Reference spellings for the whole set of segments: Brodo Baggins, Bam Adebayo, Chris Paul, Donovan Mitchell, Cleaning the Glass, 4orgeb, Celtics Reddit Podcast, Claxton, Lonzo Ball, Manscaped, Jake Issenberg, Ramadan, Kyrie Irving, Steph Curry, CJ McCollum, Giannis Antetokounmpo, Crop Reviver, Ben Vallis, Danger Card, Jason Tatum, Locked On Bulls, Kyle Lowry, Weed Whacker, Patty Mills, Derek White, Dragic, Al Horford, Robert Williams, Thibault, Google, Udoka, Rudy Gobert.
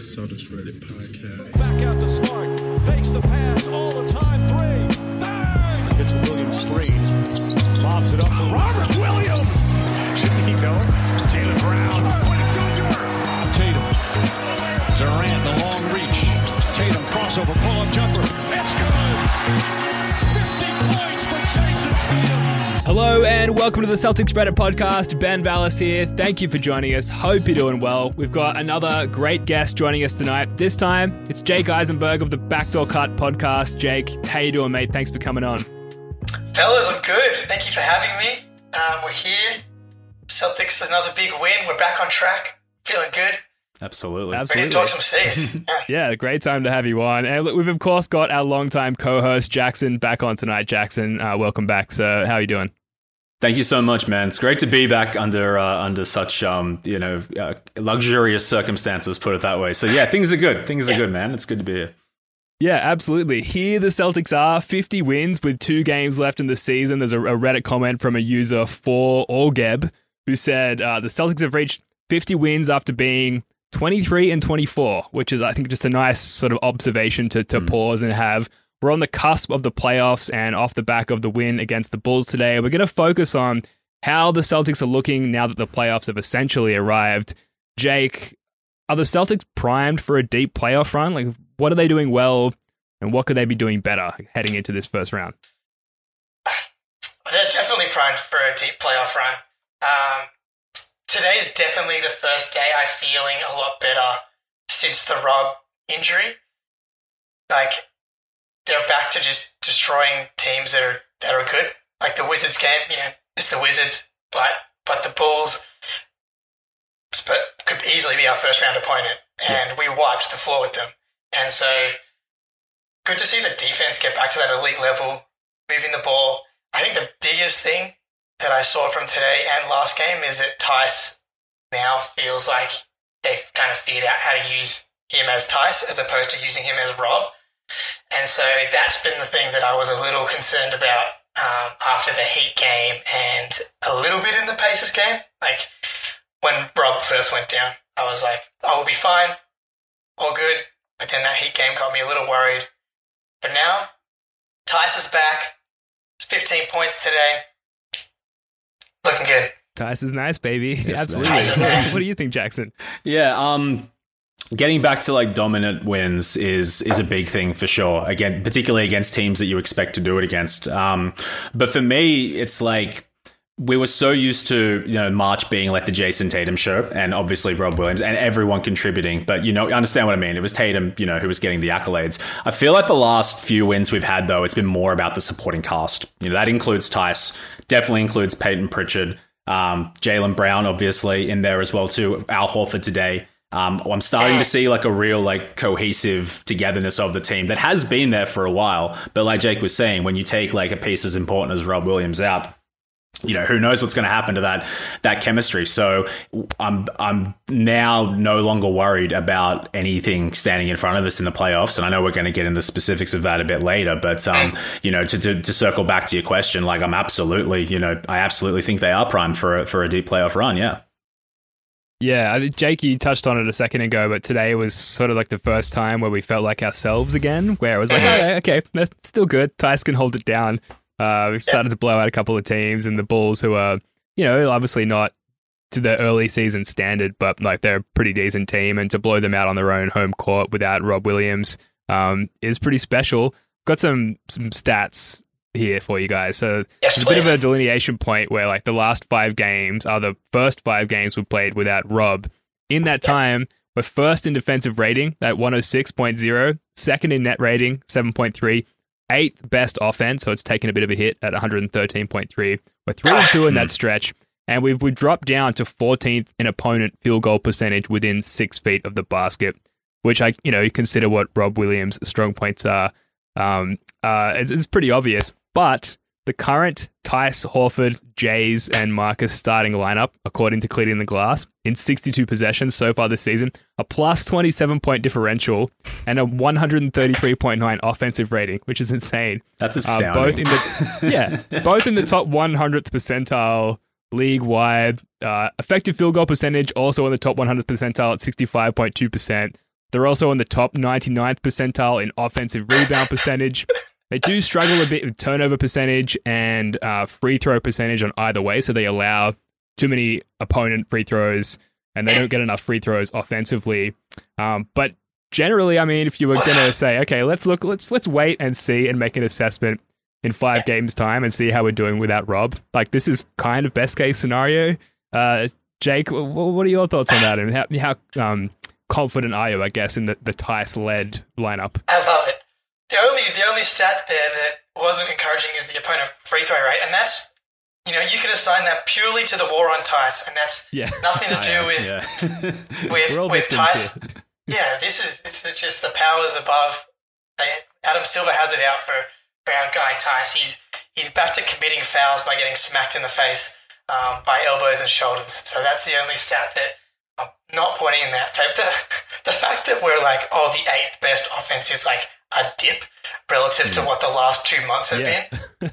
Celtics Reddit Podcast. Back out to Smart. Fakes the pass all the time. Three. Bang! It's a Williams screen. Lobs it up to Robert Williams. Should he go? Jaylen Brown. What a gooder! Tatum. Durant, the long reach. Tatum crossover, pull-up jumper. It's good! 50 points for Jason Tatum. Hello and welcome to the Celtics Reddit Podcast. Ben Vallis here. Thank you for joining us. Hope you're doing well. We've got another great guest joining us tonight. This time, it's Jake Issenberg of the Backdoor Cut Podcast. Jake, how you doing, mate? Thanks for coming on. Fellas, I'm good. Thank you for having me. We're here. Celtics, another big win. We're back on track. Feeling good. Absolutely. We're going to talk some C's. Yeah, great time to have you on. And look, we've, of course, got our longtime co-host, Jackson, back on tonight. Jackson, welcome back. So how are you doing? Thank you so much, man. It's great to be back under such, luxurious circumstances, put it that way. So, yeah, things are good. Things are good, man. It's good to be here. Yeah, absolutely. Here the Celtics are, 50 wins with 2 games left in the season. There's a Reddit comment from a user, 4orgeb, who said the Celtics have reached 50 wins after being 23-24, which is, I think, just a nice sort of observation to pause and have. We're on the cusp of the playoffs and off the back of the win against the Bulls today. We're going to focus on how the Celtics are looking now that the playoffs have essentially arrived. Jake, are the Celtics primed for a deep playoff run? Like, what are they doing well and what could they be doing better heading into this first round? They're definitely primed for a deep playoff run. Today is definitely the first day I'm feeling a lot better since the Rob injury. Like, they're back to just destroying teams that are good. Like the Wizards game, it's the Wizards, but the Bulls could easily be our first round opponent, and we wiped the floor with them. And so, good to see the defense get back to that elite level, moving the ball. I think the biggest thing that I saw from today and last game is that Theis now feels like they've kind of figured out how to use him as Theis as opposed to using him as Rob. And so that's been the thing that I was a little concerned about after the Heat game and a little bit in the Pacers game. Like, when Rob first went down, I was like, I will be fine, all good. But then that Heat game got me a little worried. But now, Theis is back. It's 15 points today. Looking good. Theis is nice, baby. Yes, absolutely. Is nice. What do you think, Jackson? Yeah, getting back to like dominant wins is a big thing for sure. Again, particularly against teams that you expect to do it against. But for me, it's like we were so used to, March being like the Jason Tatum show and obviously Rob Williams and everyone contributing. But, you understand what I mean. It was Tatum, who was getting the accolades. I feel like the last few wins we've had, though, it's been more about the supporting cast. That includes Theis, definitely includes Peyton Pritchard, Jaylen Brown, obviously, in there as well, too. Al Horford today. I'm starting to see like a real like cohesive togetherness of the team that has been there for a while. But like Jake was saying, when you take like a piece as important as Rob Williams out, who knows what's going to happen to that chemistry. So I'm now no longer worried about anything standing in front of us in the playoffs. And I know we're going to get into the specifics of that a bit later. But, to circle back to your question, like I'm absolutely, I absolutely think they are primed for a deep playoff run. Yeah. Yeah, Jake, you touched on it a second ago, but today was sort of like the first time where we felt like ourselves again, where it was like, okay, that's still good. Theis can hold it down. We started to blow out a couple of teams and the Bulls who are, obviously not to the early season standard, but like they're a pretty decent team, and to blow them out on their own home court without Rob Williams is pretty special. Got some stats here for you guys. So it's a bit of a delineation point where like the last 5 games are the first 5 games we played without Rob. In that time, we're first in defensive rating at 106.0, second in net rating, 7.3. 8th best offense, so it's taken a bit of a hit at 113.3. We're 3-2 in that stretch, and we've dropped down to 14th in opponent field goal percentage within 6 feet of the basket. which I, you know, you consider what Rob Williams' strong points are. It's pretty obvious, but the current Tyus, Horford, Jays, and Marcus starting lineup, according to Cleaning the Glass, in 62 possessions so far this season, a plus 27-point differential and a 133.9 offensive rating, which is insane. That's astounding. Both in the top 100th percentile league-wide. Effective field goal percentage also in the top 100th percentile at 65.2%. They're also in the top 99th percentile in offensive rebound percentage. They do struggle a bit with turnover percentage and free throw percentage on either way, so they allow too many opponent free throws and they don't get enough free throws offensively. But generally, I mean, if you were going to say, okay, let's wait and see and make an assessment in 5 games time and see how we're doing without Rob, like this is kind of best case scenario. Jake, what are your thoughts on that, and how confident are you, I guess, in the Theis-led lineup? I love it. The only stat there that wasn't encouraging is the opponent free throw rate, and that's, you know, you could assign that purely to the war on Theis, and that's nothing to do with with Theis. Yeah, it's just the powers above. Adam Silver has it out for our guy Theis. He's back to committing fouls by getting smacked in the face by elbows and shoulders. So that's the only stat that I'm not pointing in that. The fact that we're like, oh, the 8th best offense is like a dip relative to what the last 2 months have been.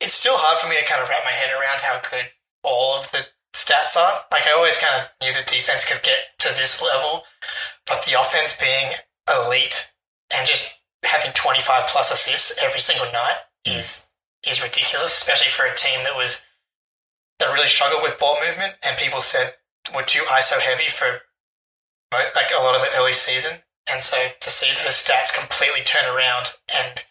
It's still hard for me to kind of wrap my head around how good all of the stats are. Like, I always kind of knew the defense could get to this level, but the offense being elite and just having 25 plus assists every single night is ridiculous, especially for a team that really struggled with ball movement and people said were too ISO heavy for like a lot of the early season. And so to see those stats completely turn around and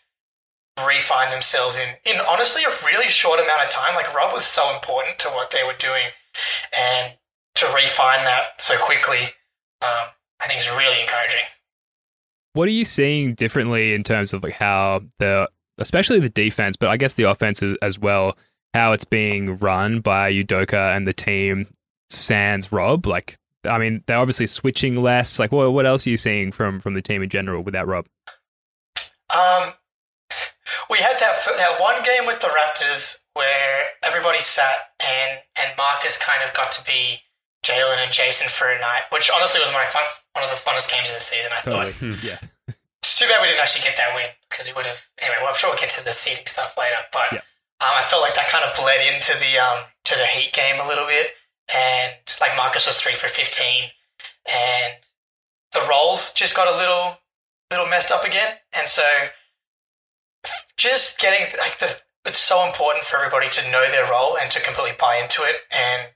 refine themselves in honestly a really short amount of time, like Rob was so important to what they were doing, and to refine that so quickly, I think is really encouraging. What are you seeing differently in terms of like how especially the defense, but I guess the offense as well, how it's being run by Udoka and the team sans Rob? Like, I mean, they're obviously switching less. Like, what else are you seeing from the team in general without Rob? We had that one game with the Raptors where everybody sat and Marcus kind of got to be Jaylen and Jason for a night, which honestly was one of the funnest games of the season, I thought. Yeah. It's too bad we didn't actually get that win, because we would have... Anyway, well, I'm sure we'll get to the seeding stuff later, but I felt like that kind of bled into the Heat game a little bit. And like Marcus was 3 for 15, and the roles just got a little messed up again. And so, just getting it's so important for everybody to know their role and to completely buy into it. And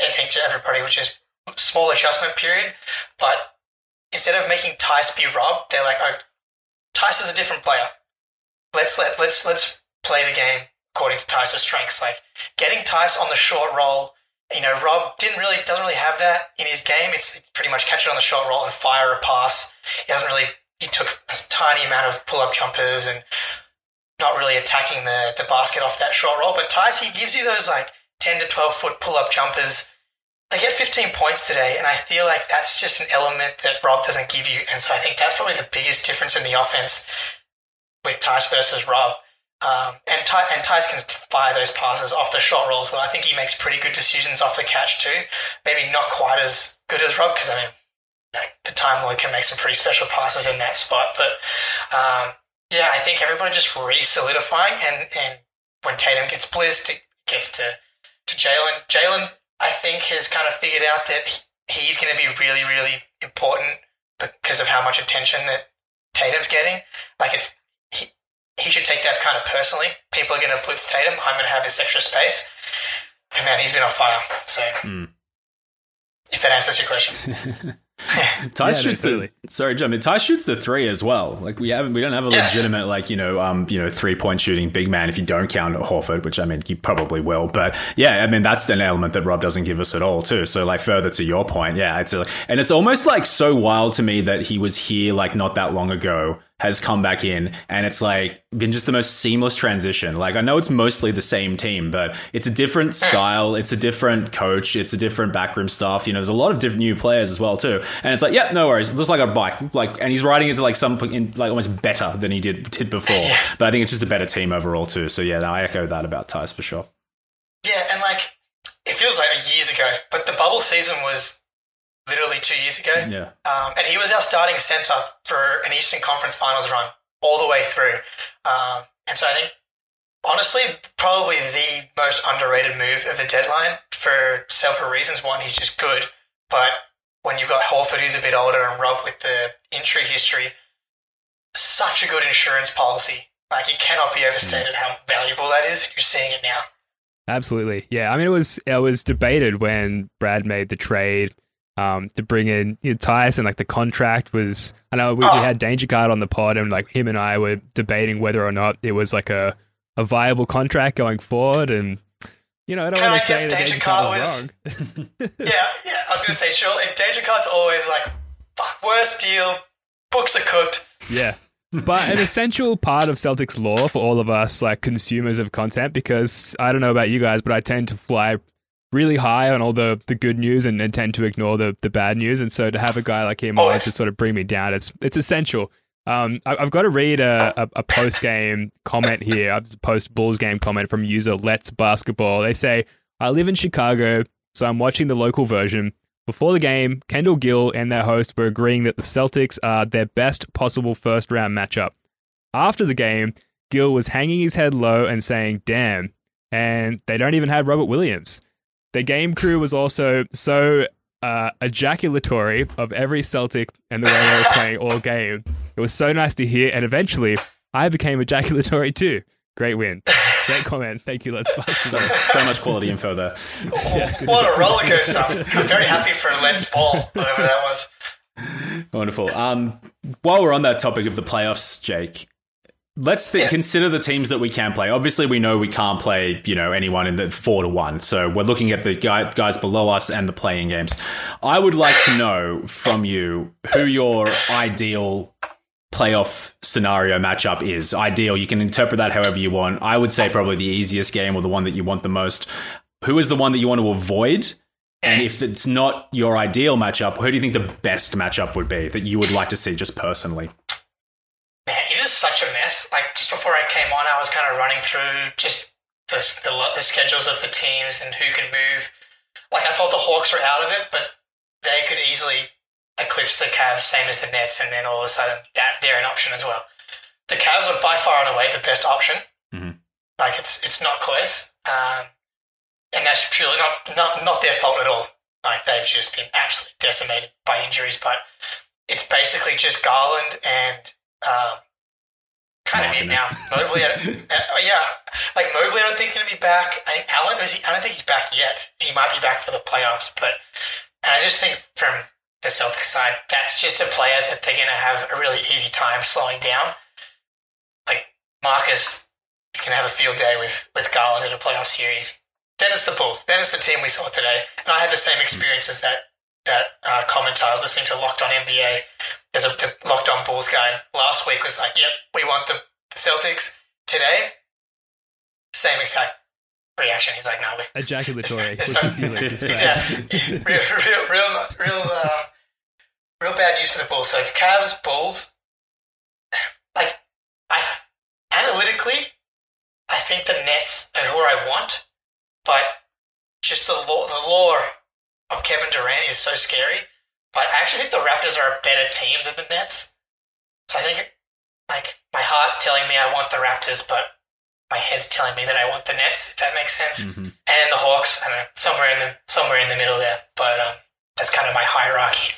I think to everybody, which is small adjustment period, but instead of making Theis be Rob, they're like, oh, Theis is a different player. Let's play the game according to Theis' strengths. Like getting Theis on the short role. You know, Rob doesn't really have that in his game. It's pretty much catch it on the short roll and fire a pass. He took a tiny amount of pull-up jumpers and not really attacking the basket off that short roll. But Theis, he gives you those like 10 to 12-foot pull-up jumpers. I get 15 points today, and I feel like that's just an element that Rob doesn't give you. And so I think that's probably the biggest difference in the offense with Theis versus Rob. And Theis can fire those passes off the shot rolls. Well, I think he makes pretty good decisions off the catch too. Maybe not quite as good as Rob, because I mean, you know, the Time Lord can make some pretty special passes in that spot. But I think everybody just re-solidifying. And when Tatum gets blitzed, it gets to Jaylen. Jaylen, I think, has kind of figured out that he's going to be really, really important because of how much attention that Tatum's getting. Like it's... He should take that kind of personally. People are going to blitz Tatum. I'm going to have this extra space. And man, he's been on fire. So, if that answers your question, Theis shoots the three as well. Like we don't have a legitimate three-point shooting big man, if you don't count Horford, which I mean you probably will. But yeah, I mean that's an element that Rob doesn't give us at all too. So like further to your point, it's almost like so wild to me that he was here like not that long ago, has come back in, and it's like been just the most seamless transition. Like, I know it's mostly the same team, but it's a different style, it's a different coach, it's a different backroom staff. You know, there's a lot of different new players as well too, and it's like, yeah, no worries, just like a bike, like, and he's riding it to like something like almost better than he did before. Yeah. But I think it's just a better team overall too. So yeah, no, I echo that about Tyus for sure. Yeah, and like it feels like years ago, but the bubble season was literally 2 years ago. Yeah. And he was our starting center for an Eastern Conference Finals run all the way through. And so I think, honestly, probably the most underrated move of the deadline for several reasons. One, he's just good. But when you've got Horford, who's a bit older, and Rob with the injury history, such a good insurance policy. Like, it cannot be overstated how valuable that is, and you're seeing it now. Absolutely. Yeah. I mean, it was debated when Brad made the trade to bring in, you know, Tyus, and like the contract was, I know we had Danger Card on the pod, and like him and I were debating whether or not it was like a viable contract going forward. And, you know, I don't want to say that Danger Card was wrong. yeah. I was going to say, sure. If Danger Card's always like, fuck, worst deal, books are cooked. Yeah. But an essential part of Celtics lore for all of us, like consumers of content, because I don't know about you guys, but I tend to fly really high on all the good news and tend to ignore the bad news. And so to have a guy like him on to sort of bring me down, it's essential. I've got to read a post-game comment here. I've just posted Bulls game comment from user Let's Basketball. They say, I live in Chicago, so I'm watching the local version. Before the game, Kendall Gill and their host were agreeing that the Celtics are their best possible first-round matchup. After the game, Gill was hanging his head low and saying, damn, and they don't even have Robert Williams. The game crew was also so ejaculatory of every Celtic and the way they were playing all game. It was so nice to hear, and eventually, I became ejaculatory too. Great win. Great comment. Thank you. Let's Basketball. So much quality info there. Oh, yeah, what a roller coaster. I'm very happy for Let's Ball, whatever that was. Wonderful. While we're on that topic of the playoffs, Jake, let's consider the teams that we can play. Obviously, we know we can't play, you know, anyone in the 4-1. So we're looking at the guys below us and the play-in games. I would like to know from you who your ideal playoff scenario matchup is. Ideal, you can interpret that however you want. I would say probably the easiest game, or the one that you want the most. Who is the one that you want to avoid? And if it's not your ideal matchup, who do you think the best matchup would be that you would like to see just personally? Man, it is such a mess. Like, just before I came on, I was kind of running through just the schedules of the teams and who can move. Like, I thought the Hawks were out of it, but they could easily eclipse the Cavs, same as the Nets, and then all of a sudden they're an option as well. The Cavs are by far and away the best option. Mm-hmm. Like, it's not close, and that's purely not their fault at all. Like, they've just been absolutely decimated by injuries, but it's basically just Garland and kind of it now. Mobley, Mobley, I don't think going to be back. I think Allen, I don't think he's back yet. He might be back for the playoffs, but I just think from the Celtics side, that's just a player that they're going to have a really easy time slowing down. Like, Marcus is going to have a field day with Garland in a playoff series. Then it's the Bulls. Then it's the team we saw today. And I had the same experience as that commentator. I was listening to Locked On NBA. There's the Locked On Bulls guy last week was like, yep, we want the Celtics today. Same exact reaction. He's like, no, we ejaculatory. Real bad news for the Bulls. So it's Cavs, Bulls. Like, analytically, I think the Nets are who I want, but just the lore of Kevin Durant is so scary. But I actually think the Raptors are a better team than the Nets. So I think, like, my heart's telling me I want the Raptors, but my head's telling me that I want the Nets, if that makes sense. Mm-hmm. And then the Hawks, I don't know, somewhere in the middle there. But that's kind of my hierarchy.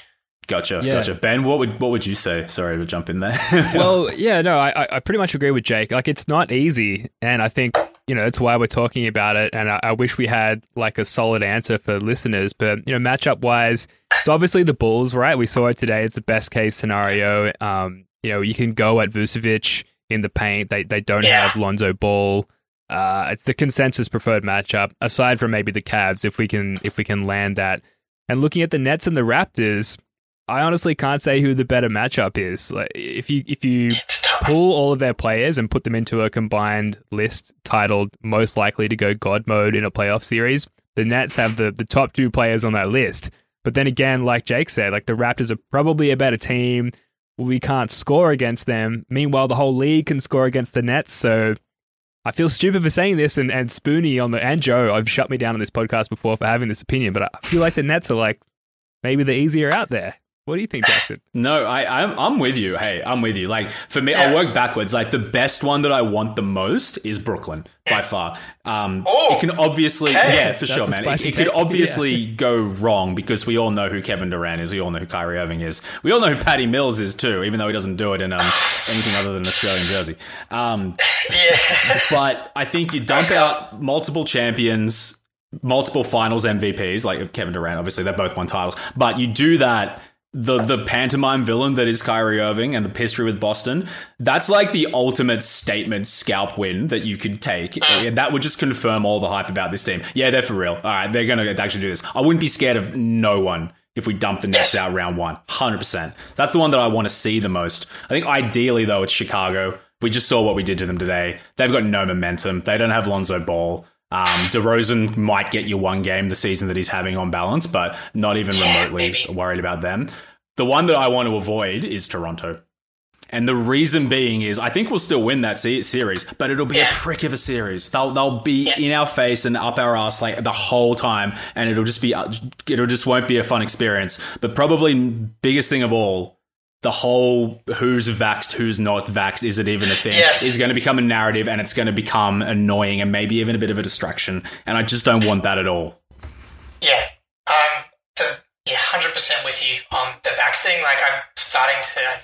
Gotcha. Ben, what would you say? Sorry to jump in there. Well, yeah, no, I pretty much agree with Jake. Like, it's not easy, and I think, you know, that's why we're talking about it, and I wish we had, like, a solid answer for listeners. But, you know, matchup-wise, it's obviously the Bulls, right? We saw it today. It's the best-case scenario. You know, you can go at Vucevic in the paint. They don't have Lonzo Ball. It's the consensus preferred matchup, aside from maybe the Cavs, if we can land that. And looking at the Nets and the Raptors, I honestly can't say who the better matchup is. Like, if you pull all of their players and put them into a combined list titled most likely to go God mode in a playoff series, the Nets have the top two players on that list. But then again, like Jake said, like the Raptors are probably a better team. We can't score against them. Meanwhile, the whole league can score against the Nets. So I feel stupid for saying this, and Spoonie and Joe, I've shut me down on this podcast before for having this opinion, but I feel like the Nets are like maybe the easier out there. What do you think, Jackson? No, I'm with you. Hey, I'm with you. Like, for me, I work backwards. Like, the best one that I want the most is Brooklyn, by far. It can obviously... Okay. Yeah, for sure, man. It could obviously go wrong because we all know who Kevin Durant is. We all know who Kyrie Irving is. We all know who Patty Mills is, too, even though he doesn't do it in anything other than Australian jersey. But I think you dump out multiple champions, multiple finals MVPs, like Kevin Durant, obviously. They both won titles. But you do that... The pantomime villain that is Kyrie Irving and the history with Boston, that's like the ultimate statement scalp win that you could take. And that would just confirm all the hype about this team. Yeah, they're for real. All right, they're going to actually do this. I wouldn't be scared of no one if we dump the Nets out round one. 100%. That's the one that I want to see the most. I think ideally, though, it's Chicago. We just saw what we did to them today. They've got no momentum. They don't have Lonzo Ball. DeRozan might get you one game the season that he's having on balance, but not even remotely worried about them. The one that I want to avoid is Toronto. And the reason being is I think we'll still win that series, but it'll be a prick of a series. They'll be in our face and up our ass like the whole time, and it'll just won't be a fun experience. But probably biggest thing of all, the whole who's vaxxed, who's not vaxxed, is it even a thing, is going to become a narrative, and it's going to become annoying and maybe even a bit of a distraction. And I just don't want that at all. Yeah. 100% with you on the vax thing. Like, I'm starting to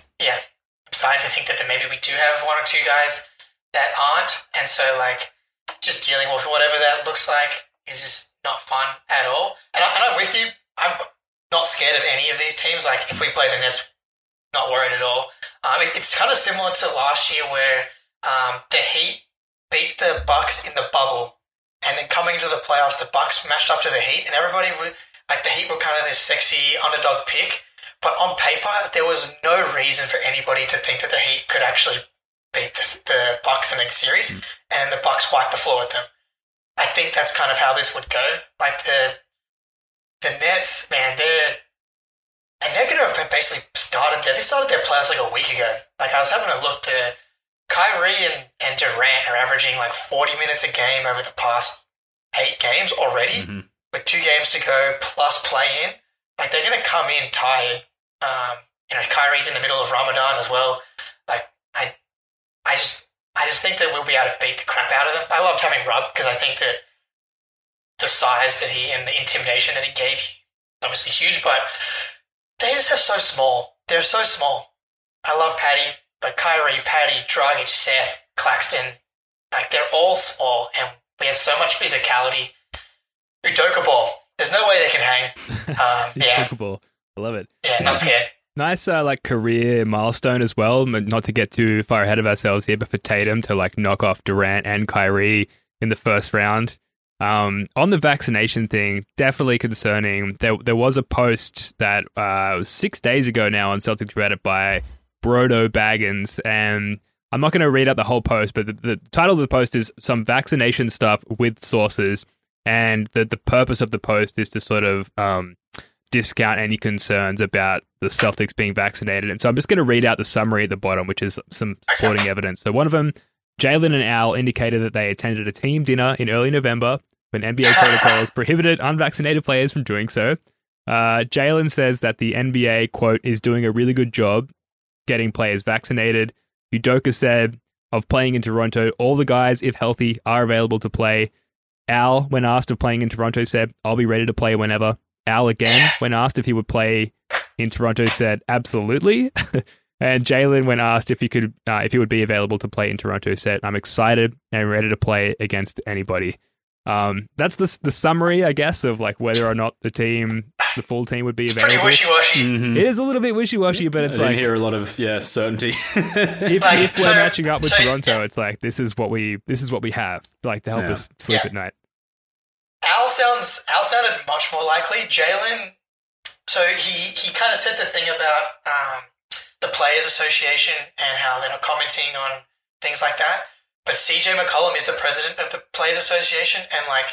think that maybe we do have one or two guys that aren't. And so, like, just dealing with whatever that looks like is just not fun at all. And I'm with you. I'm not scared of any of these teams. Like, if we play the Nets, not worried at all. It's kind of similar to last year where the Heat beat the Bucks in the bubble, and then coming to the playoffs, the Bucks matched up to the Heat, and the Heat were kind of this sexy underdog pick. But on paper, there was no reason for anybody to think that the Heat could actually beat the Bucks in a series, and the Bucks wiped the floor with them. I think that's kind of how this would go. Like the Nets, man, they're going to have basically started their playoffs like a week ago. Like, I was having a look, the Kyrie and Durant are averaging like 40 minutes a game over the past 8 games already, with 2 games to go plus play in. Like, they're going to come in tired. Kyrie's in the middle of Ramadan as well. Like, I just think that we'll be able to beat the crap out of them. I loved having Rob because I think that the size that he and the intimidation that he gave, obviously huge, but they just are so small. They're so small. I love Patty, but Kyrie, Patty, Dragic, Seth, Claxton, like, they're all small, and we have so much physicality. Udoka ball. There's no way they can hang. Udoka ball. I love it. Yeah, not scared. Nice, career milestone as well. Not to get too far ahead of ourselves here, but for Tatum to, like, knock off Durant and Kyrie in the first round. On the vaccination thing, definitely concerning. There was a post that was 6 days ago now on Celtics Reddit by Brodo Baggins, and I'm not going to read out the whole post, but the title of the post is Some Vaccination Stuff with Sources, and the purpose of the post is to sort of discount any concerns about the Celtics being vaccinated. And so I'm just going to read out the summary at the bottom, which is some supporting evidence. So one of them, Jaylen and Al indicated that they attended a team dinner in early November when NBA protocols prohibited unvaccinated players from doing so. Jaylen says that the NBA, quote, is doing a really good job getting players vaccinated. Udoka said, of playing in Toronto, all the guys, if healthy, are available to play. Al, when asked of playing in Toronto, said, I'll be ready to play whenever. Al, again, when asked if he would play in Toronto, said, absolutely. And Jaylen, when asked if he could, if he would be available to play in Toronto, said, I'm excited and ready to play against anybody. That's the summary, I guess, of like whether or not the full team would be available. It's pretty wishy-washy. It is a little bit wishy-washy, but it's I didn't hear a lot of certainty. if we're matching up with Toronto, it's like this is what we have, like, to help us sleep at night. Al sounded much more likely. Jaylen So he kind of said the thing about the Players Association and how they're not commenting on things like that. But CJ McCollum is the president of the Players Association and, like,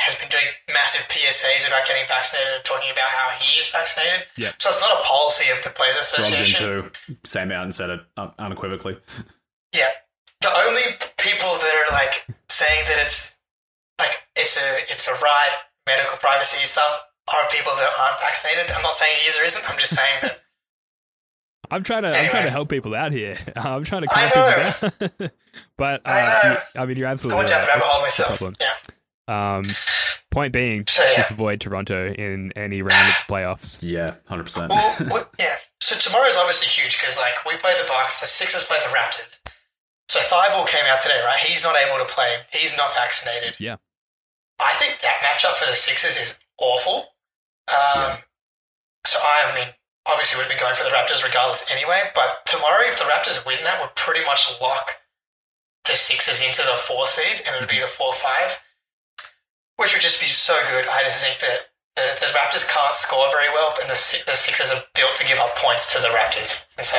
has been doing massive PSAs about getting vaccinated and talking about how he is vaccinated. Yeah. So it's not a policy of the Players Association. Robin too came out and said it unequivocally. Yeah. The only people that are, like, saying that it's, like, it's a right, medical privacy stuff, are people that aren't vaccinated. I'm not saying he is or isn't. I'm just saying that. I'm trying to help people out here. I'm trying to clear people down. But I mean, you're absolutely right. I went down the rabbit hole myself. Yeah. Point being, so, yeah. Just avoid Toronto in any round of playoffs. Yeah, 100%. Well, yeah. So tomorrow's obviously huge because, like, we play the Bucks, the Sixers play the Raptors. So Thibault came out today, right? He's not able to play. He's not vaccinated. Yeah. I think that matchup for the Sixers is awful. Yeah. So I mean, obviously we've been going for the Raptors regardless anyway. But tomorrow, if the Raptors win that, we'll pretty much lock the Sixers into the 4 seed, and it'll be the 4-5. Which would just be so good. I just think that the Raptors can't score very well, and the Sixers are built to give up points to the Raptors. And so,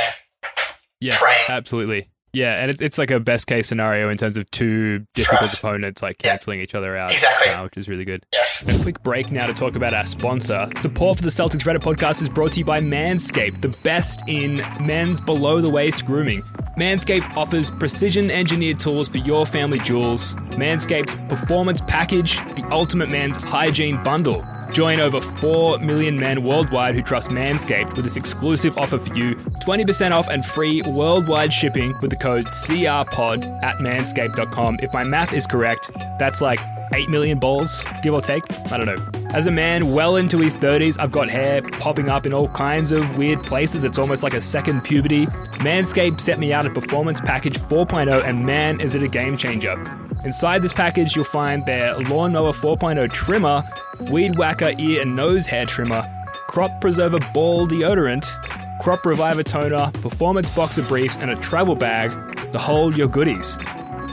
yeah, praying. Absolutely. Yeah, and it's like a best case scenario in terms of two difficult opponents like cancelling each other out. Exactly. Which is really good. Yes. A quick break now to talk about our sponsor. Support for the Celtics Reddit podcast is brought to you by Manscaped, the best in men's below-the-waist grooming. Manscaped offers precision-engineered tools for your family jewels. Manscaped Performance Package, the ultimate men's hygiene bundle. Join over 4 million men worldwide who trust Manscaped with this exclusive offer for you. 20% off and free worldwide shipping with the code CRPOD at manscaped.com. If my math is correct, that's like 8 million balls, give or take. I don't know. As a man well into his 30s, I've got hair popping up in all kinds of weird places. It's almost like a second puberty. Manscaped sent me out a Performance Package 4.0, and man, is it a game changer. Inside this package, you'll find their Lawn Mower 4.0 trimmer, Weed Whacker ear and nose hair trimmer, Crop Preserver ball deodorant, Crop Reviver toner, performance boxer briefs, and a travel bag to hold your goodies.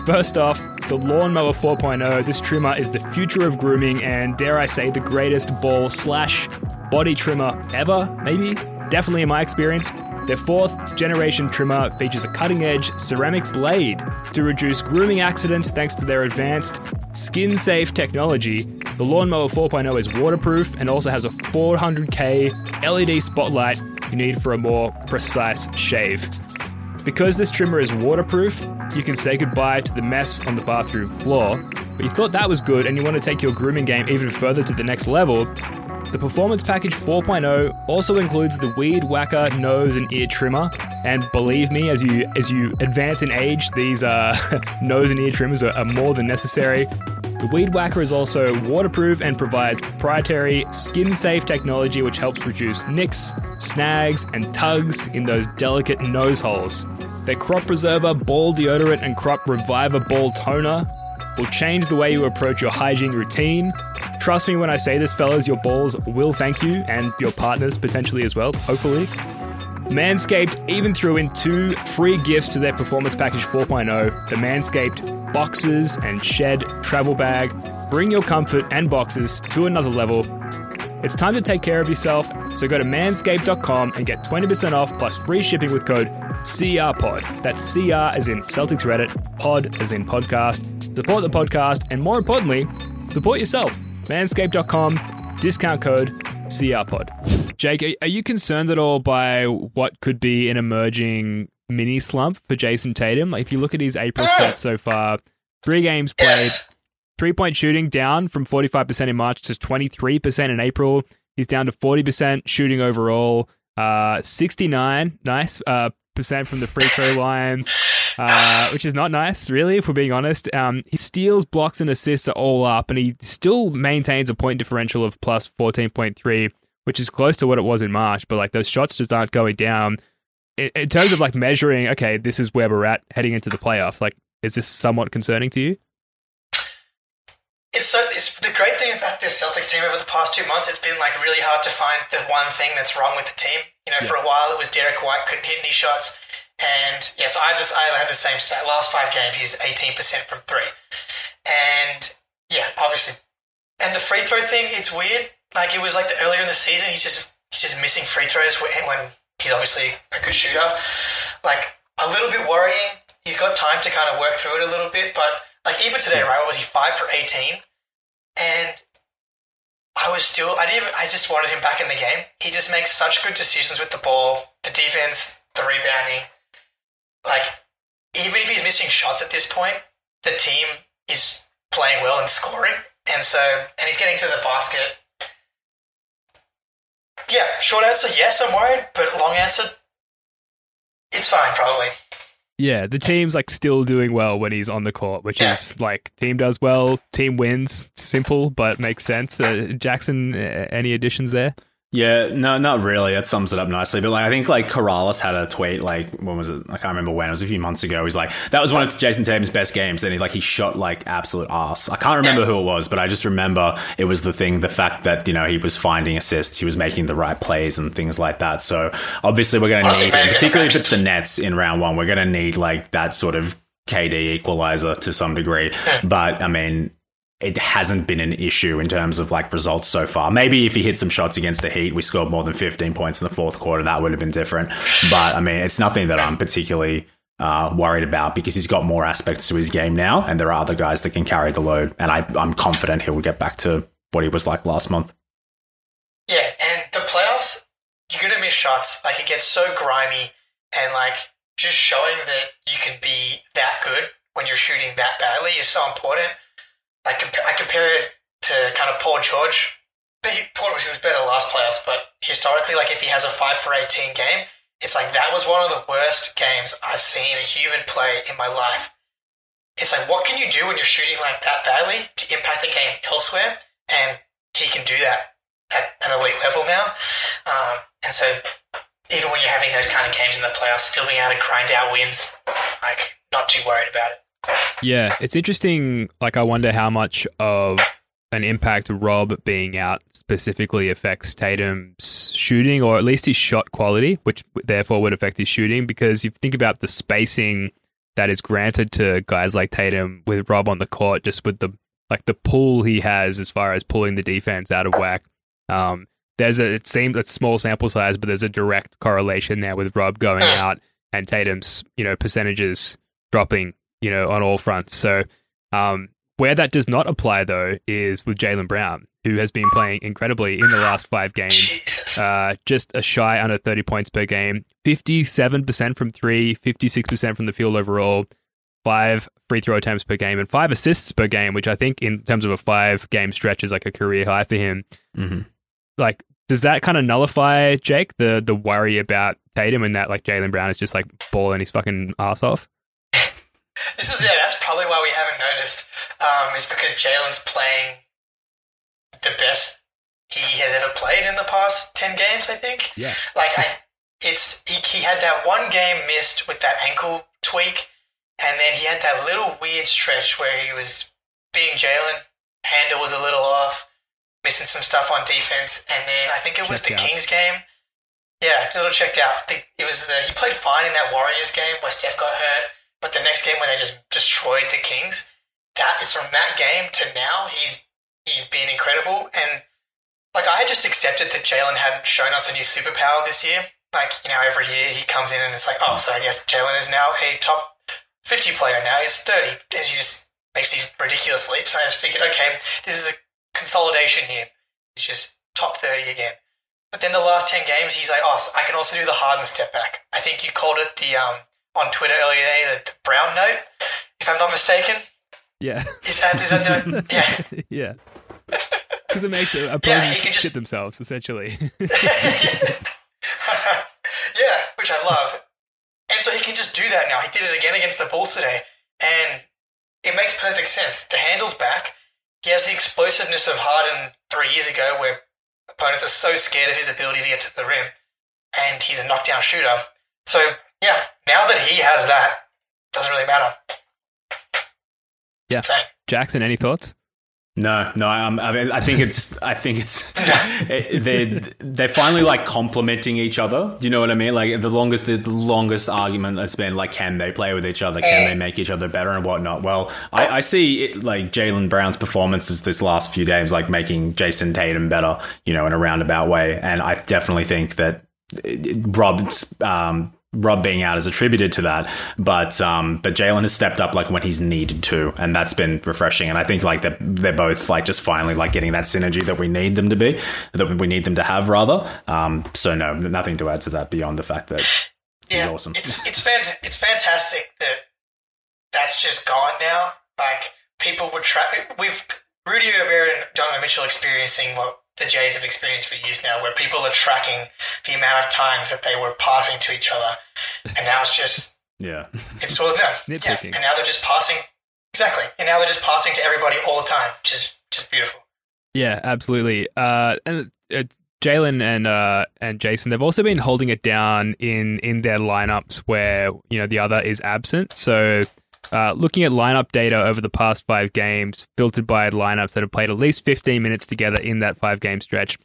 First off, the Lawn Mower 4.0, this trimmer is the future of grooming and, dare I say, the greatest ball/body trimmer ever, maybe? Definitely in my experience. Their 4th-generation trimmer features a cutting-edge ceramic blade to reduce grooming accidents thanks to their advanced skin-safe technology. The Lawn Mower 4.0 is waterproof and also has a 400K LED spotlight you need for a more precise shave. Because this trimmer is waterproof, you can say goodbye to the mess on the bathroom floor. But you thought that was good and you want to take your grooming game even further to the next level. The Performance Package 4.0 also includes the Weed Whacker nose and ear trimmer. And believe me, as you advance in age, these nose and ear trimmers are more than necessary. The Weed Whacker is also waterproof and provides proprietary skin-safe technology which helps reduce nicks, snags, and tugs in those delicate nose holes. Their Crop Preserver, Ball Deodorant, and Crop Reviver Ball Toner will change the way you approach your hygiene routine. Trust me when I say this, fellas, your balls will thank you, and your partners potentially as well, hopefully. Manscaped even threw in 2 free gifts to their Performance Package 4.0, the Manscaped Boxers and Shed Travel Bag. Bring your comfort and boxes to another level. It's time to take care of yourself, so go to manscaped.com and get 20% off plus free shipping with code CRPOD. That's CR as in Celtics Reddit, pod as in podcast. Support the podcast, and more importantly, support yourself. Manscaped.com, discount code CRPOD. Jake, are you concerned at all by what could be an emerging mini slump for Jason Tatum? Like, if you look at his April stats so far, 3 games played, 3-point shooting down from 45% in March to 23% in April. He's down to 40% shooting overall, 69, nice, percent from the free throw line, which is not nice, really, if we're being honest. His steals, blocks, and assists are all up, and he still maintains a point differential of plus 14.3, which is close to what it was in March, but, like, those shots just aren't going down. In terms of, like, measuring, okay, this is where we're at heading into the playoffs, like, is this somewhat concerning to you? It's the great thing about this Celtics team over the past 2 months, it's been, like, really hard to find the one thing that's wrong with the team. You know, for a while it was Derek White couldn't hit any shots. And, yes, I had the same stat. Last 5 games, he's 18% from 3. And, yeah, obviously. And the free throw thing, it's weird. Like, it was like earlier in the season, he's just missing free throws when he's obviously a good shooter. Like, a little bit worrying. He's got time to kind of work through it a little bit, but like even today, right? What was he, 5 for 18? And I just wanted him back in the game. He just makes such good decisions with the ball, the defense, the rebounding. Like, even if he's missing shots at this point, the team is playing well and scoring. And he's getting to the basket. Yeah, short answer, yes, I'm worried, but long answer, it's fine, probably. Yeah, the team's like still doing well when he's on the court, which is like team does well, team wins. Simple, but makes sense. Jackson, any additions there? Yeah, no, not really. That sums it up nicely. But like, I think like Corrales had a tweet. Like, when was it? I can't remember when. It was a few months ago. He's like, that was one of Jason Tatum's best games, and he shot like absolute ass. I can't remember who it was, but I just remember it was the fact that he was finding assists, he was making the right plays and things like that. So obviously we're going to need him, particularly if it's the Nets in round one. We're going to need like that sort of KD equalizer to some degree. But I mean, it hasn't been an issue in terms of like results so far. Maybe if he hit some shots against the Heat, we scored more than 15 points in the fourth quarter, that would have been different. But I mean, it's nothing that I'm particularly worried about, because he's got more aspects to his game now, and there are other guys that can carry the load. And I'm confident he will get back to what he was like last month. Yeah, and the playoffs, you're going to miss shots. Like, it gets so grimy, and like just showing that you can be that good when you're shooting that badly is so important. Like, I compare it to kind of Paul George. Paul George was better last playoffs, but historically, like, if he has a 5 for 18 game, it's like that was one of the worst games I've seen a human play in my life. It's like, what can you do when you're shooting like that badly to impact the game elsewhere? And he can do that at an elite level now. And so even when you're having those kind of games in the playoffs, still being able to grind out wins, like, not too worried about it. Yeah, it's interesting. Like, I wonder how much of an impact Rob being out specifically affects Tatum's shooting, or at least his shot quality, which therefore would affect his shooting, because you think about the spacing that is granted to guys like Tatum with Rob on the court, just with the pull he has as far as pulling the defense out of whack. It seems it's small sample size, but there's a direct correlation there with Rob going out and Tatum's, percentages dropping, on all fronts. So where that does not apply, though, is with Jaylen Brown, who has been playing incredibly in the last 5 games. Just a shy under 30 points per game, 57% from 3, 56% from the field overall, 5 free throw attempts per game, and 5 assists per game, which I think in terms of a 5-game stretch is like a career high for him. Mm-hmm. Like, does that kind of nullify, Jake, the worry about Tatum, and that like Jaylen Brown is just like balling his fucking ass off? That's probably why we haven't noticed. It's because Jaylen's playing the best he has ever played in the past 10 games, I think. Yeah. He had that one game missed with that ankle tweak, and then he had that little weird stretch where he was being Jaylen, handle was a little off, missing some stuff on defense, and then I think it was the Kings game. Yeah, a little checked out. He played fine in that Warriors game where Steph got hurt. But the next game when they just destroyed the Kings, that is from that game to now, he's been incredible. And like, I had just accepted that Jaylen hadn't shown us a new superpower this year. Like, every year he comes in and it's like, oh, so I guess Jaylen is now a top 50 player. Now he's 30, and he just makes these ridiculous leaps. And I just figured, okay, this is a consolidation here. He's just top 30 again. But then the last 10 games, he's like, oh, so I can also do the Harden step back. I think you called it on Twitter earlier today, the brown note, if I'm not mistaken. Yeah. Is that the, yeah. Yeah. Because it makes a person shit themselves, essentially. Yeah, which I love. And so he can just do that now. He did it again against the Bulls today, and it makes perfect sense. The handle's back. He has the explosiveness of Harden 3 years ago, where opponents are so scared of his ability to get to the rim, and he's a knockdown shooter. So, yeah, now that he has that, it doesn't really matter. Yeah. Jackson, any thoughts? No. I think it's they're finally like complementing each other. Do you know what I mean? Like the longest argument that's been like, can they play with each other? Can they make each other better and whatnot? Well, I see it, like Jaylen Brown's performances this last few games, like making Jason Tatum better, you know, in a roundabout way. And I definitely think that Rob being out is attributed to that, but Jaylen has stepped up like when he's needed to, and that's been refreshing. And I think like they're both like just finally like getting that synergy that we need them to be, that we need them to have rather. So no, nothing to add to that beyond the fact that he's awesome. It's fantastic that that's just gone now. Like people would try. We've Rudy Gobert and Donovan Mitchell experiencing what the Jays have experienced for years now, where people are tracking the amount of times that they were passing to each other, and now it's just it's all nitpicking. Yeah, and now they're just passing and now they're just passing to everybody all the time, which is just beautiful. Yeah, absolutely. And Jaylen and Jason, they've also been holding it down in their lineups where you know the other is absent. So. Looking at lineup data over the past 5 games, filtered by lineups that have played at least 15 minutes together in that 5-game stretch,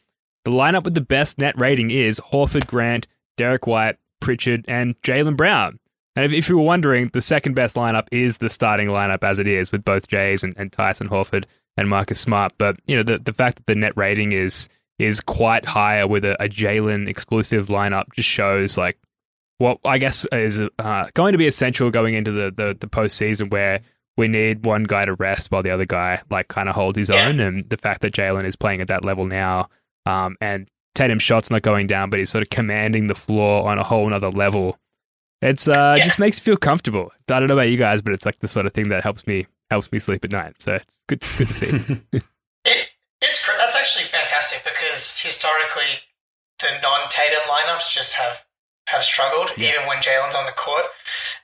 the lineup with the best net rating is Horford, Grant, Derek White, Pritchard, and Jaylen Brown. And if you were wondering, the second best lineup is the starting lineup as it is, with both Jays and Tyson Horford and Marcus Smart. But you know the fact that the net rating is quite higher with a Jaylen exclusive lineup just shows like. What I guess is going to be essential going into the postseason, where we need one guy to rest while the other guy like kind of holds his own. And the fact that Jaylen is playing at that level now, and Tatum's shot's not going down, but he's sort of commanding the floor on a whole other level. It's just makes you feel comfortable. I don't know about you guys, but it's like the sort of thing that helps me sleep at night. So it's good to see. That's actually fantastic because historically the non-Tatum lineups just have struggled even when Jaylen's on the court,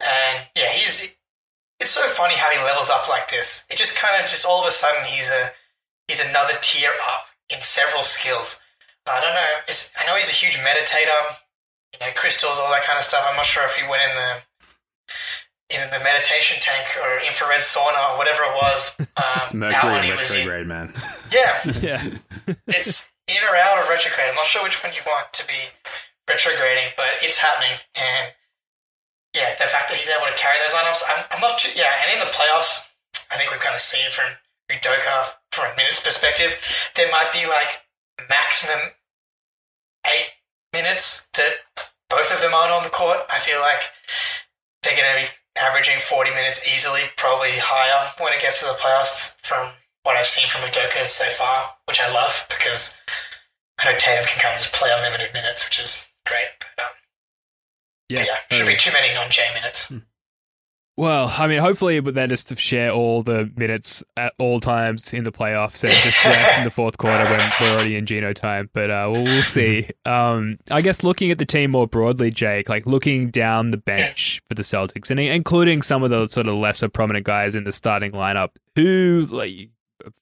and it's so funny how he levels up like this. It just kind of just all of a sudden he's another tier up in several skills. I don't know. I know he's a huge meditator, you know, crystals, all that kind of stuff. I'm not sure if he went in the meditation tank or infrared sauna or whatever it was. It's Mercury retrograde, man. It's in or out of retrograde. I'm not sure which one you want to be. Retrograding, but it's happening, and the fact that he's able to carry those lineups, I'm not too. And in the playoffs, I think we've kind of seen from Udoka from a minutes perspective, there might be like maximum 8 minutes that both of them aren't on the court. I feel like they're going to be averaging 40 minutes easily, probably higher when it gets to the playoffs. From what I've seen from Udoka so far, which I love because I know Tatum can kind of just play unlimited minutes, which is. Great. Should be too many non-J minutes. Well, I mean, hopefully, but they're just to share all the minutes at all times in the playoffs and just rest in the fourth quarter when we're already in Geno time. But we'll see. I guess looking at the team more broadly, Jake, like looking down the bench for the Celtics and including some of the sort of lesser prominent guys in the starting lineup, who like,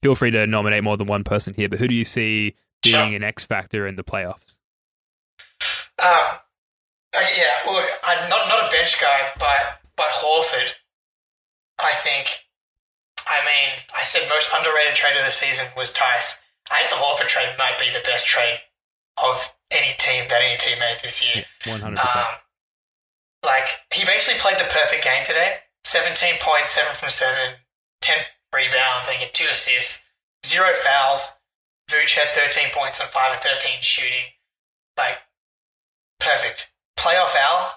feel free to nominate more than one person here, but who do you see being an X factor in the playoffs? Well, look, I'm not a bench guy, but Horford, I think. I mean, I said most underrated trade of the season was Theis. I think the Horford trade might be the best trade of any team that any team made this year. 100%. Like he basically played the perfect game today: 17 points, 7 from 7, 10 rebounds, I think 2 assists, 0 fouls. Vooch had 13 points and 5 of 13 shooting. Like. Perfect. Playoff Al,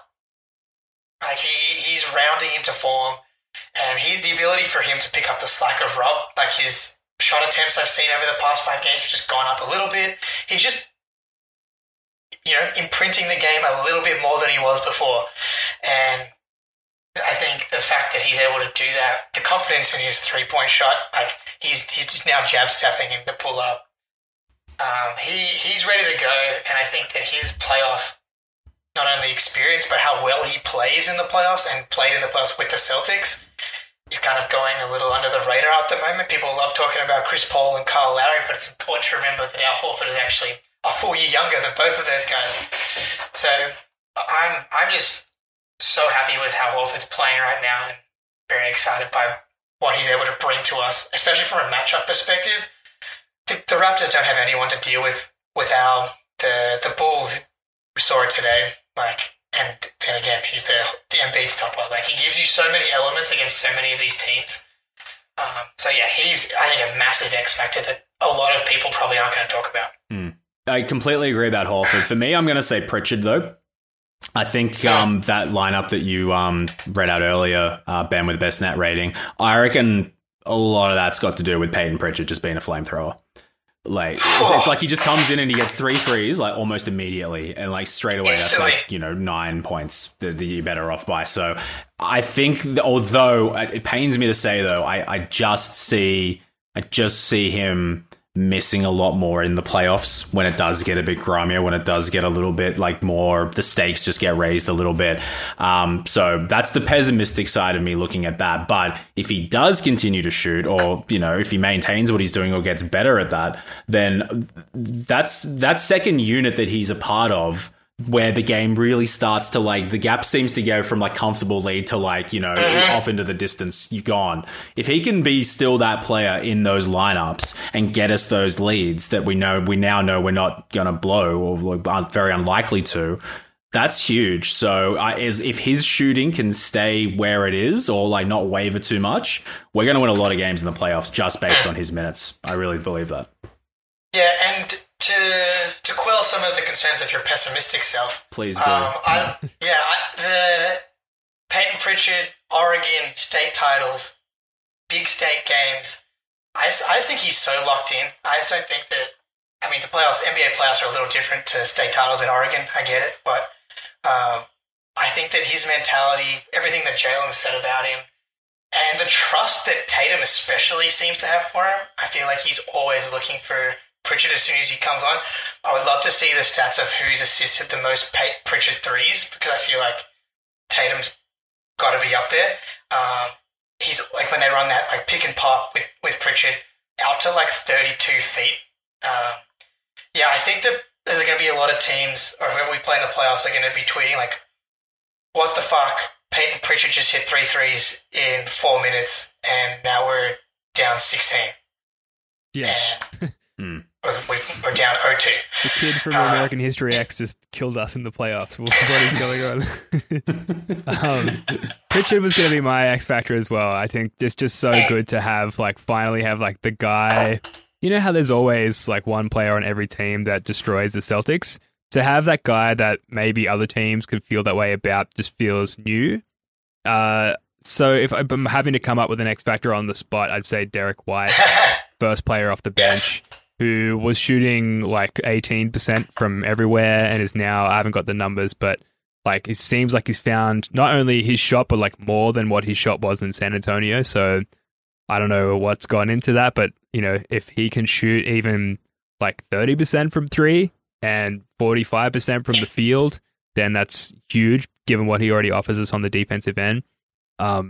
like he's rounding into form, and the ability for him to pick up the slack of Rob, like his shot attempts I've seen over the past 5 games have just gone up a little bit. He's just, you know, imprinting the game a little bit more than he was before, and I think the fact that he's able to do that, the confidence in his 3-point shot, like he's just now jab stepping in the pull up. He's ready to go, and I think that his playoff. Not only experience, but how well he plays in the playoffs and played in the playoffs with the Celtics is kind of going a little under the radar at the moment. People love talking about Chris Paul and Kyle Lowry, but it's important to remember that Al Horford is actually a full year younger than both of those guys. So I'm just so happy with how Horford's playing right now and very excited by what he's able to bring to us, especially from a matchup perspective. The Raptors don't have anyone to deal with Al. The Bulls, we saw it today, and then again, he's the Embiid stopper. He gives you so many elements against so many of these teams. He's, I think, a massive X factor that a lot of people probably aren't going to talk about. I completely agree about Horford. For me, I'm going to say Pritchard, though. I think that lineup that you read out earlier, Ben with the best net rating, I reckon a lot of that's got to do with Peyton Pritchard just being a flamethrower. It's like he just comes in and he gets 3 threes almost immediately, and straight away that's 9 points that you're better off by. So I think, although it pains me to say though, I just see him missing a lot more in the playoffs when it does get a bit grimier, when it does get a little bit more, the stakes just get raised a little bit. So that's the pessimistic side of me looking at that. But if he does continue to shoot, or, if he maintains what he's doing or gets better at that, then that's that second unit that he's a part of, where the game really starts to the gap seems to go from comfortable lead to off into the distance, you're gone. If he can be still that player in those lineups and get us those leads that we now know we're not going to blow, or aren't very unlikely to, that's huge. So if his shooting can stay where it is or not waver too much, we're going to win a lot of games in the playoffs just based on his minutes. I really believe that. Yeah, and to quell some of the concerns of your pessimistic self, please do. The Peyton Pritchard, Oregon state titles, big state games. I just think he's so locked in. I just don't think that. I mean, the playoffs, NBA playoffs, are a little different to state titles in Oregon. I get it, but I think that his mentality, everything that Jaylen said about him, and the trust that Tatum especially seems to have for him, I feel like he's always looking for Pritchard as soon as he comes on. I would love to see the stats of who's assisted the most Pritchard threes, because I feel like Tatum's got to be up there. He's when they run that pick and pop with Pritchard out to 32 feet. I think that there's going to be a lot of teams, or whoever we play in the playoffs, are going to be tweeting "What the fuck? Peyton Pritchard just hit 3 threes in 4 minutes, and now we're down 16." Yeah. We're down 0-2. The kid from American History X just killed us in the playoffs. What is going on? Pritchard was going to be my X factor as well. I think it's just so good to have, finally have, the guy. You know how there's always, one player on every team that destroys the Celtics? To have that guy that maybe other teams could feel that way about just feels new. So if I'm having to come up with an X factor on the spot, I'd say Derek White, first player off the bench. Yes. Who was shooting 18% from everywhere and is now, I haven't got the numbers, but it seems like he's found not only his shot, but more than what his shot was in San Antonio. So I don't know what's gone into that, but if he can shoot even 30% from three and 45% from the field, then that's huge given what he already offers us on the defensive end. I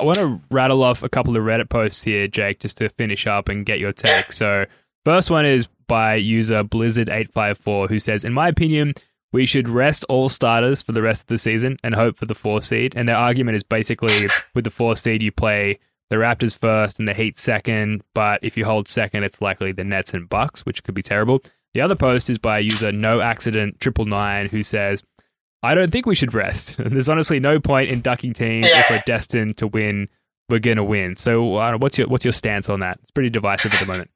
want to rattle off a couple of Reddit posts here, Jake, just to finish up and get your take. So first one is by user Blizzard854, who says, "In my opinion, we should rest all starters for the rest of the season and hope for the 4 seed. And their argument is basically with the 4 seed, you play the Raptors first and the Heat second. But if you hold second, it's likely the Nets and Bucks, which could be terrible. The other post is by user NoAccident999, who says, "I don't think we should rest. There's honestly no point in ducking teams. If we're destined to win, we're going to win." So what's your stance on that? It's pretty divisive at the moment.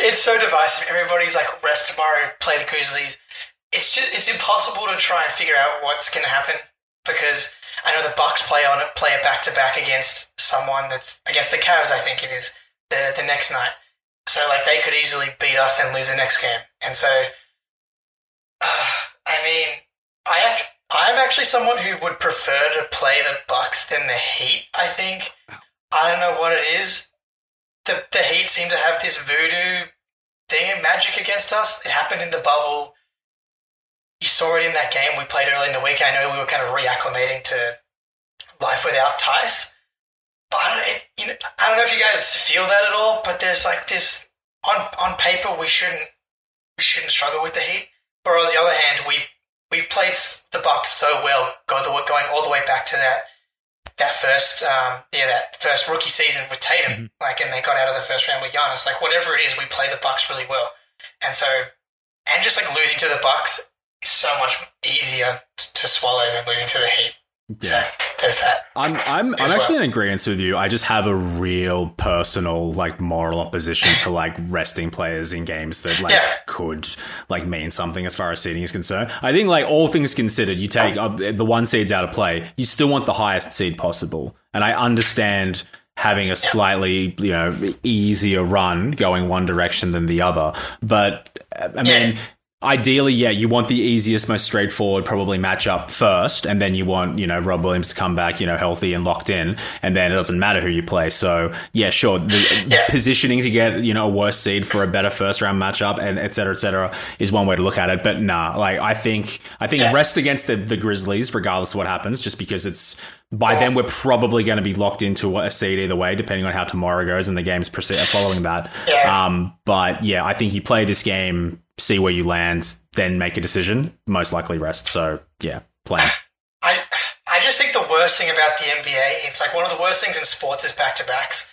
It's so divisive. Everybody's rest tomorrow, play the Grizzlies. It's impossible to try and figure out what's going to happen, because I know the Bucks play it back-to-back against someone against the Cavs, I think it is, the next night. So they could easily beat us and lose the next game. And so, I'm actually someone who would prefer to play the Bucks than the Heat, I think. I don't know what it is. The Heat seem to have this voodoo thing and magic against us. It happened in the bubble. You saw it in that game we played early in the week. I know we were kind of reacclimating to life without Theis. But I don't know if you guys feel that at all, but there's this... On paper, we shouldn't struggle with the Heat. Or on the other hand, we've played the Bucks so well, going all the way back to that that first rookie season with Tatum, mm-hmm. And they got out of the first round with Giannis. Whatever it is, we play the Bucks really well, and just losing to the Bucks is so much easier to swallow than losing to the Heat. Yeah, so there's that. I'm actually in agreement with you. I just have a real personal moral opposition to resting players in games that could mean something as far as seeding is concerned. I think all things considered, you take the one seeds out of play, you still want the highest seed possible, and I understand having a slightly easier run going one direction than the other, but I mean. Yeah. Ideally, you want the easiest, most straightforward probably matchup first, and then you want, Rob Williams to come back, healthy and locked in, and then it doesn't matter who you play. So, the positioning to get, a worse seed for a better first-round matchup and et cetera is one way to look at it. But I think rest against the Grizzlies, regardless of what happens, just because it's... By then, we're probably going to be locked into a seed either way, depending on how tomorrow goes and the games following that. Yeah. I think you play this game, see where you land, then make a decision, most likely rest. So, plan. I just think the worst thing about the NBA, it's one of the worst things in sports is back-to-backs.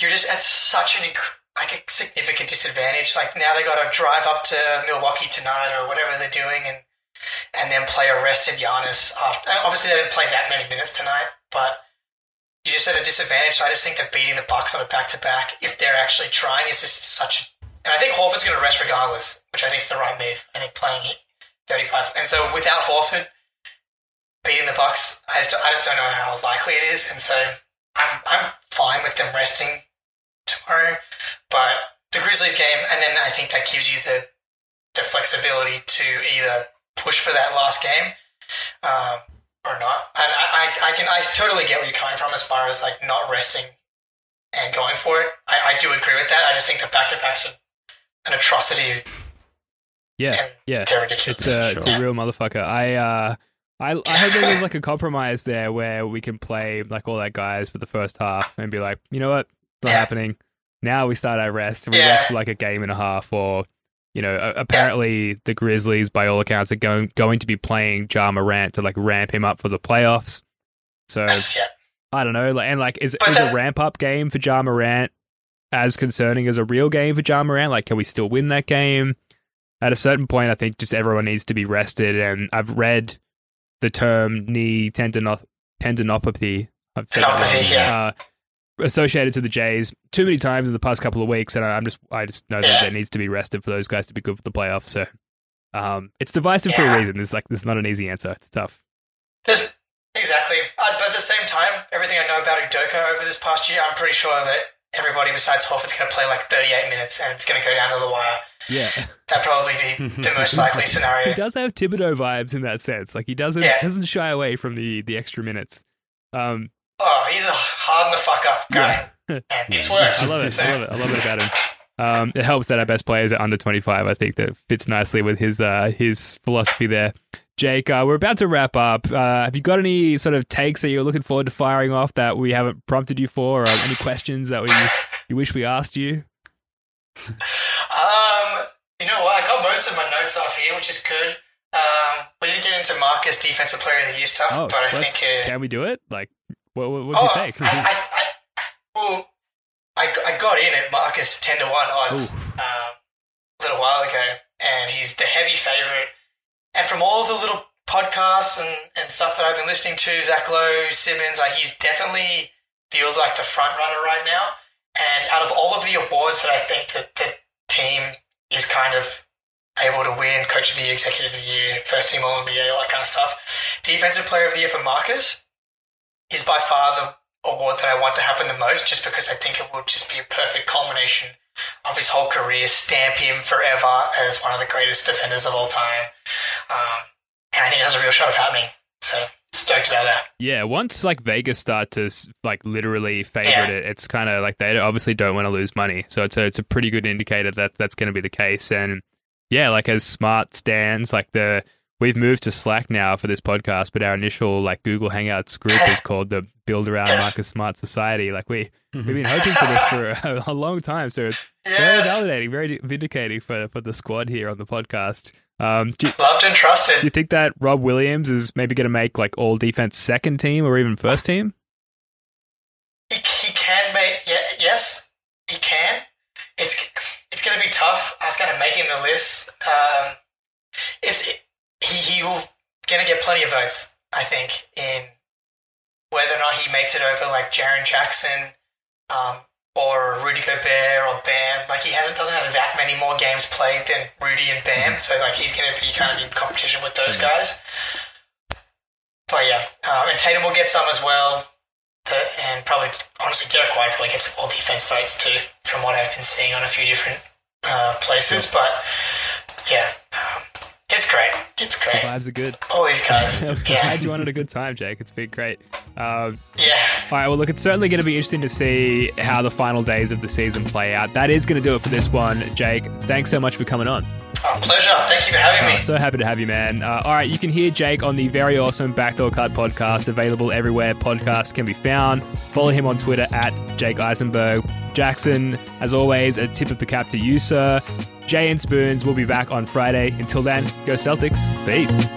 You're just at such an a significant disadvantage. Now they got to drive up to Milwaukee tonight or whatever they're doing and then play a rested Giannis after. Obviously, they didn't play that many minutes tonight, but you're just at a disadvantage. So I just think that beating the Bucks on a back-to-back, if they're actually trying, is just such... And I think Horford's going to rest regardless, which I think is the right move. I think playing it 35. And so without Horford beating the Bucks, I just don't know how likely it is. And so I'm fine with them resting tomorrow. But the Grizzlies game, and then I think that gives you the flexibility to either... push for that last game or not. And I totally get where you're coming from as far as not resting and going for it. I do agree with that. I just think the back-to-backs are an atrocity. Yeah. They're ridiculous. It's a real motherfucker. I hope there was a compromise there where we can play all our guys for the first half and be like, you know what? It's not happening. Now we start our rest. We rest for a game and a half or... apparently the Grizzlies, by all accounts, are going to be playing Ja Morant to ramp him up for the playoffs. So I don't know. Is a ramp up game for Ja Morant as concerning as a real game for Ja Morant? Can we still win that game? At a certain point, I think just everyone needs to be rested. And I've read the term knee tendinopathy. Associated to the Jays too many times in the past couple of weeks, and I just know that there needs to be rested for those guys to be good for the playoffs. So it's divisive for a reason. There's not an easy answer. It's tough. Exactly. But at the same time, everything I know about Udoka over this past year, I'm pretty sure that everybody besides Horford's going to play 38 minutes, and it's going to go down to the wire. Yeah, that'd probably be the most likely scenario. He does have Thibodeau vibes in that sense. He doesn't shy away from the extra minutes. Oh, he's a harden the fuck up guy. Yeah. And it's worked. I love it. I love it about him. It helps that our best players are under 25. I think that fits nicely with his philosophy there. Jake, we're about to wrap up. Have you got any sort of takes that you're looking forward to firing off that we haven't prompted you for, or any questions that you wish we asked you? You know what? I got most of my notes off here, which is good. We didn't get into Marcus Defensive Player of the Year stuff, I think can we do it? What's your take? I got in at Marcus 10-1 odds a little while ago, and he's the heavy favourite. And from all the little podcasts and stuff that I've been listening to, Zach Lowe, Simmons, he's definitely feels like the front runner right now. And out of all of the awards that I think that the team is kind of able to win, Coach of the Year, Executive of the Year, First Team All-NBA, all that kind of stuff, Defensive Player of the Year for Marcus is by far the award that I want to happen the most, just because I think it will just be a perfect culmination of his whole career, stamp him forever as one of the greatest defenders of all time. And I think it has a real shot of happening. So stoked about that. Yeah, once Vegas start to literally favorite it, it's kind of they obviously don't want to lose money. So it's a pretty good indicator that that's going to be the case. And yeah, as Smart stands, we've moved to Slack now for this podcast, but our initial Google Hangouts group is called the Build Around Marcus Smart Society. We We've been hoping for this for a long time, so it's very validating, very vindicating for the squad here on the podcast. Loved and trusted. Do you think that Rob Williams is maybe going to make like all defense second team or even first team? He can make, yes, he can. It's going to be tough. I was kind of making the list. He will going to get plenty of votes, I think, in whether or not he makes it over like Jaren Jackson or Rudy Gobert or Bam. Like, he doesn't have that many more games played than Rudy and Bam, so like he's going to be kind of in competition with those guys. But yeah, and Tatum will get some as well, and probably, honestly, Derek White probably gets all defense votes too, from what I've been seeing on a few different places. But yeah, it's great. It's great. The vibes are good. All these guys. I'm glad you wanted a good time, Jake. It's been great. All right, well, look, it's certainly going to be interesting to see how the final days of the season play out. That is going to do it for this one, Jake. Thanks so much for coming on. Oh, pleasure. Thank you for having me. So happy to have you, man. All right, you can hear Jake on the very awesome Backdoor Cut podcast, available everywhere podcasts can be found. Follow him on Twitter at Jake Issenberg. Jackson, as always, a tip of the cap to you, sir. Jay and Spoons will be back on Friday. Until then, go Celtics. Peace.